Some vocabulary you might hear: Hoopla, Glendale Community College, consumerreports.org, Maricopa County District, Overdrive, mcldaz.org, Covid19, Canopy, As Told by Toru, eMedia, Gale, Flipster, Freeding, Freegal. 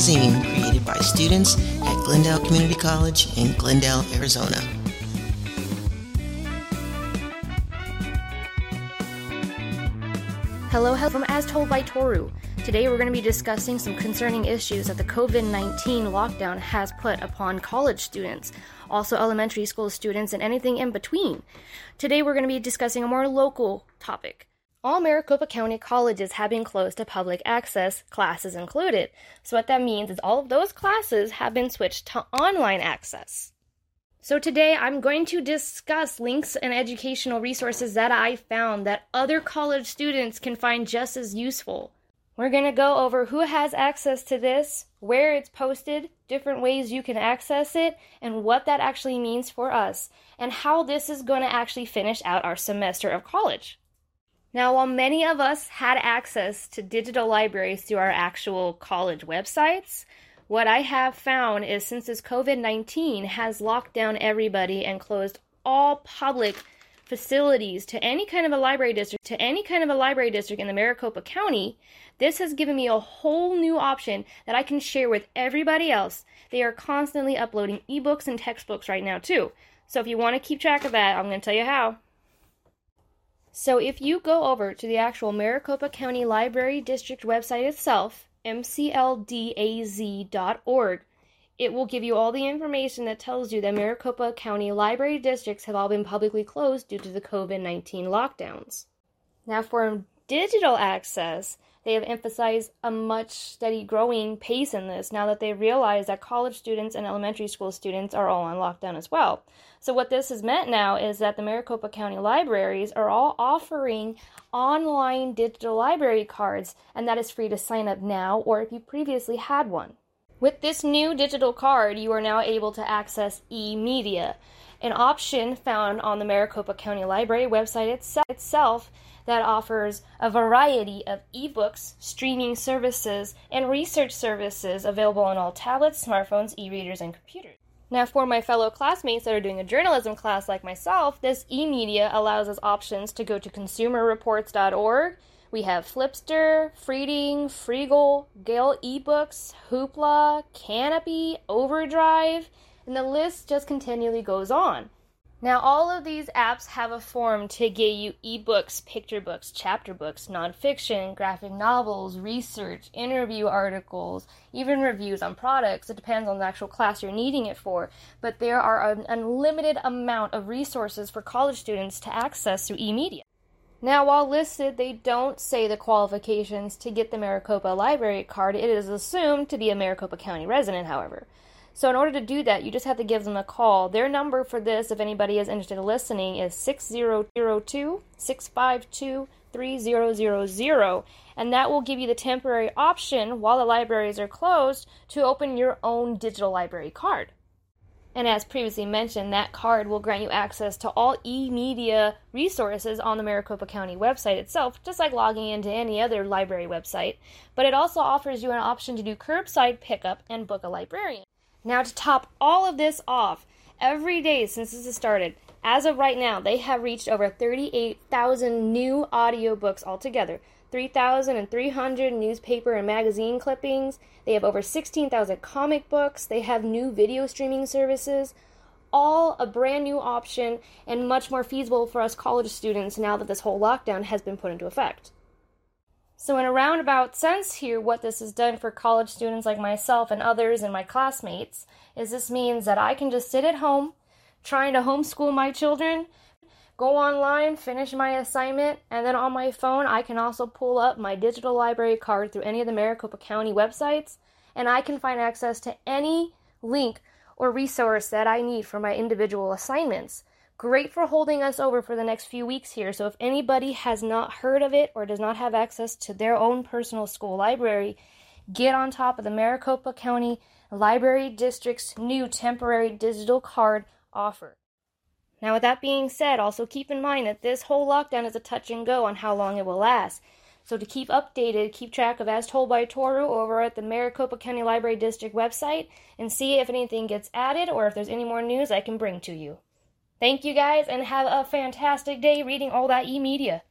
magazine created by students at Glendale Community College in Glendale, Arizona. Hello from As Told by Toru. Today we're going to be discussing some concerning issues that the COVID-19 lockdown has put upon college students, also elementary school students, and anything in between. Today we're going to be discussing a more local topic. All Maricopa County colleges have been closed to public access, classes included. So what that means is all of those classes have been switched to online access. So today I'm going to discuss links and educational resources that I found that other college students can find just as useful. We're going to go over who has access to this, where it's posted, different ways you can access it, and what that actually means for us, and how this is going to actually finish out our semester of college. Now, while many of us had access to digital libraries through our actual college websites, what I have found is since this COVID-19 has locked down everybody and closed all public facilities to any kind of a library district in the Maricopa County, this has given me a whole new option that I can share with everybody else. They are constantly uploading ebooks and textbooks right now too. So if you want to keep track of that, I'm going to tell you how. So if you go over to the actual Maricopa County Library District website itself, mcldaz.org, it will give you all the information that tells you that Maricopa County library districts have all been publicly closed due to the COVID-19 lockdowns. Now for digital access, they have emphasized a much steady growing pace in this now that they realize that college students and elementary school students are all on lockdown as well. So what this has meant now is that the Maricopa County libraries are all offering online digital library cards, and that is free to sign up now or if you previously had one. With this new digital card, you are now able to access eMedia, an option found on the Maricopa County Library website itself that offers a variety of ebooks, streaming services, and research services available on all tablets, smartphones, e-readers, and computers. Now, for my fellow classmates that are doing a journalism class like myself, this eMedia allows us options to go to consumerreports.org. We have Flipster, Freeding, Freegal, Gale eBooks, Hoopla, Canopy, Overdrive, and the list just continually goes on. Now, all of these apps have a form to get you ebooks, picture books, chapter books, nonfiction, graphic novels, research, interview articles, even reviews on products. It depends on the actual class you're needing it for, but there are an unlimited amount of resources for college students to access through eMedia. Now, while listed, they don't say the qualifications to get the Maricopa Library Card. It is assumed to be a Maricopa County resident, however. So in order to do that, you just have to give them a call. Their number for this, if anybody is interested in listening, is 6002-652-3000, and that will give you the temporary option, while the libraries are closed, to open your own digital library card. And as previously mentioned, that card will grant you access to all eMedia resources on the Maricopa County website itself, just like logging into any other library website. But it also offers you an option to do curbside pickup and book a librarian. Now, to top all of this off, every day since this has started, as of right now, they have reached over 38,000 new audiobooks altogether, 3,300 newspaper and magazine clippings. They have over 16,000 comic books. They have new video streaming services, all a brand new option and much more feasible for us college students now that this whole lockdown has been put into effect. So in a roundabout sense here, what this has done for college students like myself and others and my classmates is this means that I can just sit at home trying to homeschool my children, go online, finish my assignment, and then on my phone I can also pull up my digital library card through any of the Maricopa County websites, and I can find access to any link or resource that I need for my individual assignments. Great for holding us over for the next few weeks here, so if anybody has not heard of it or does not have access to their own personal school library, get on top of the Maricopa County Library District's new temporary digital card offer. Now, with that being said, also keep in mind that this whole lockdown is a touch and go on how long it will last. So to keep updated, keep track of As Told by Toru over at the Maricopa County Library District website and see if anything gets added or if there's any more news I can bring to you. Thank you guys and have a fantastic day reading all that eMedia.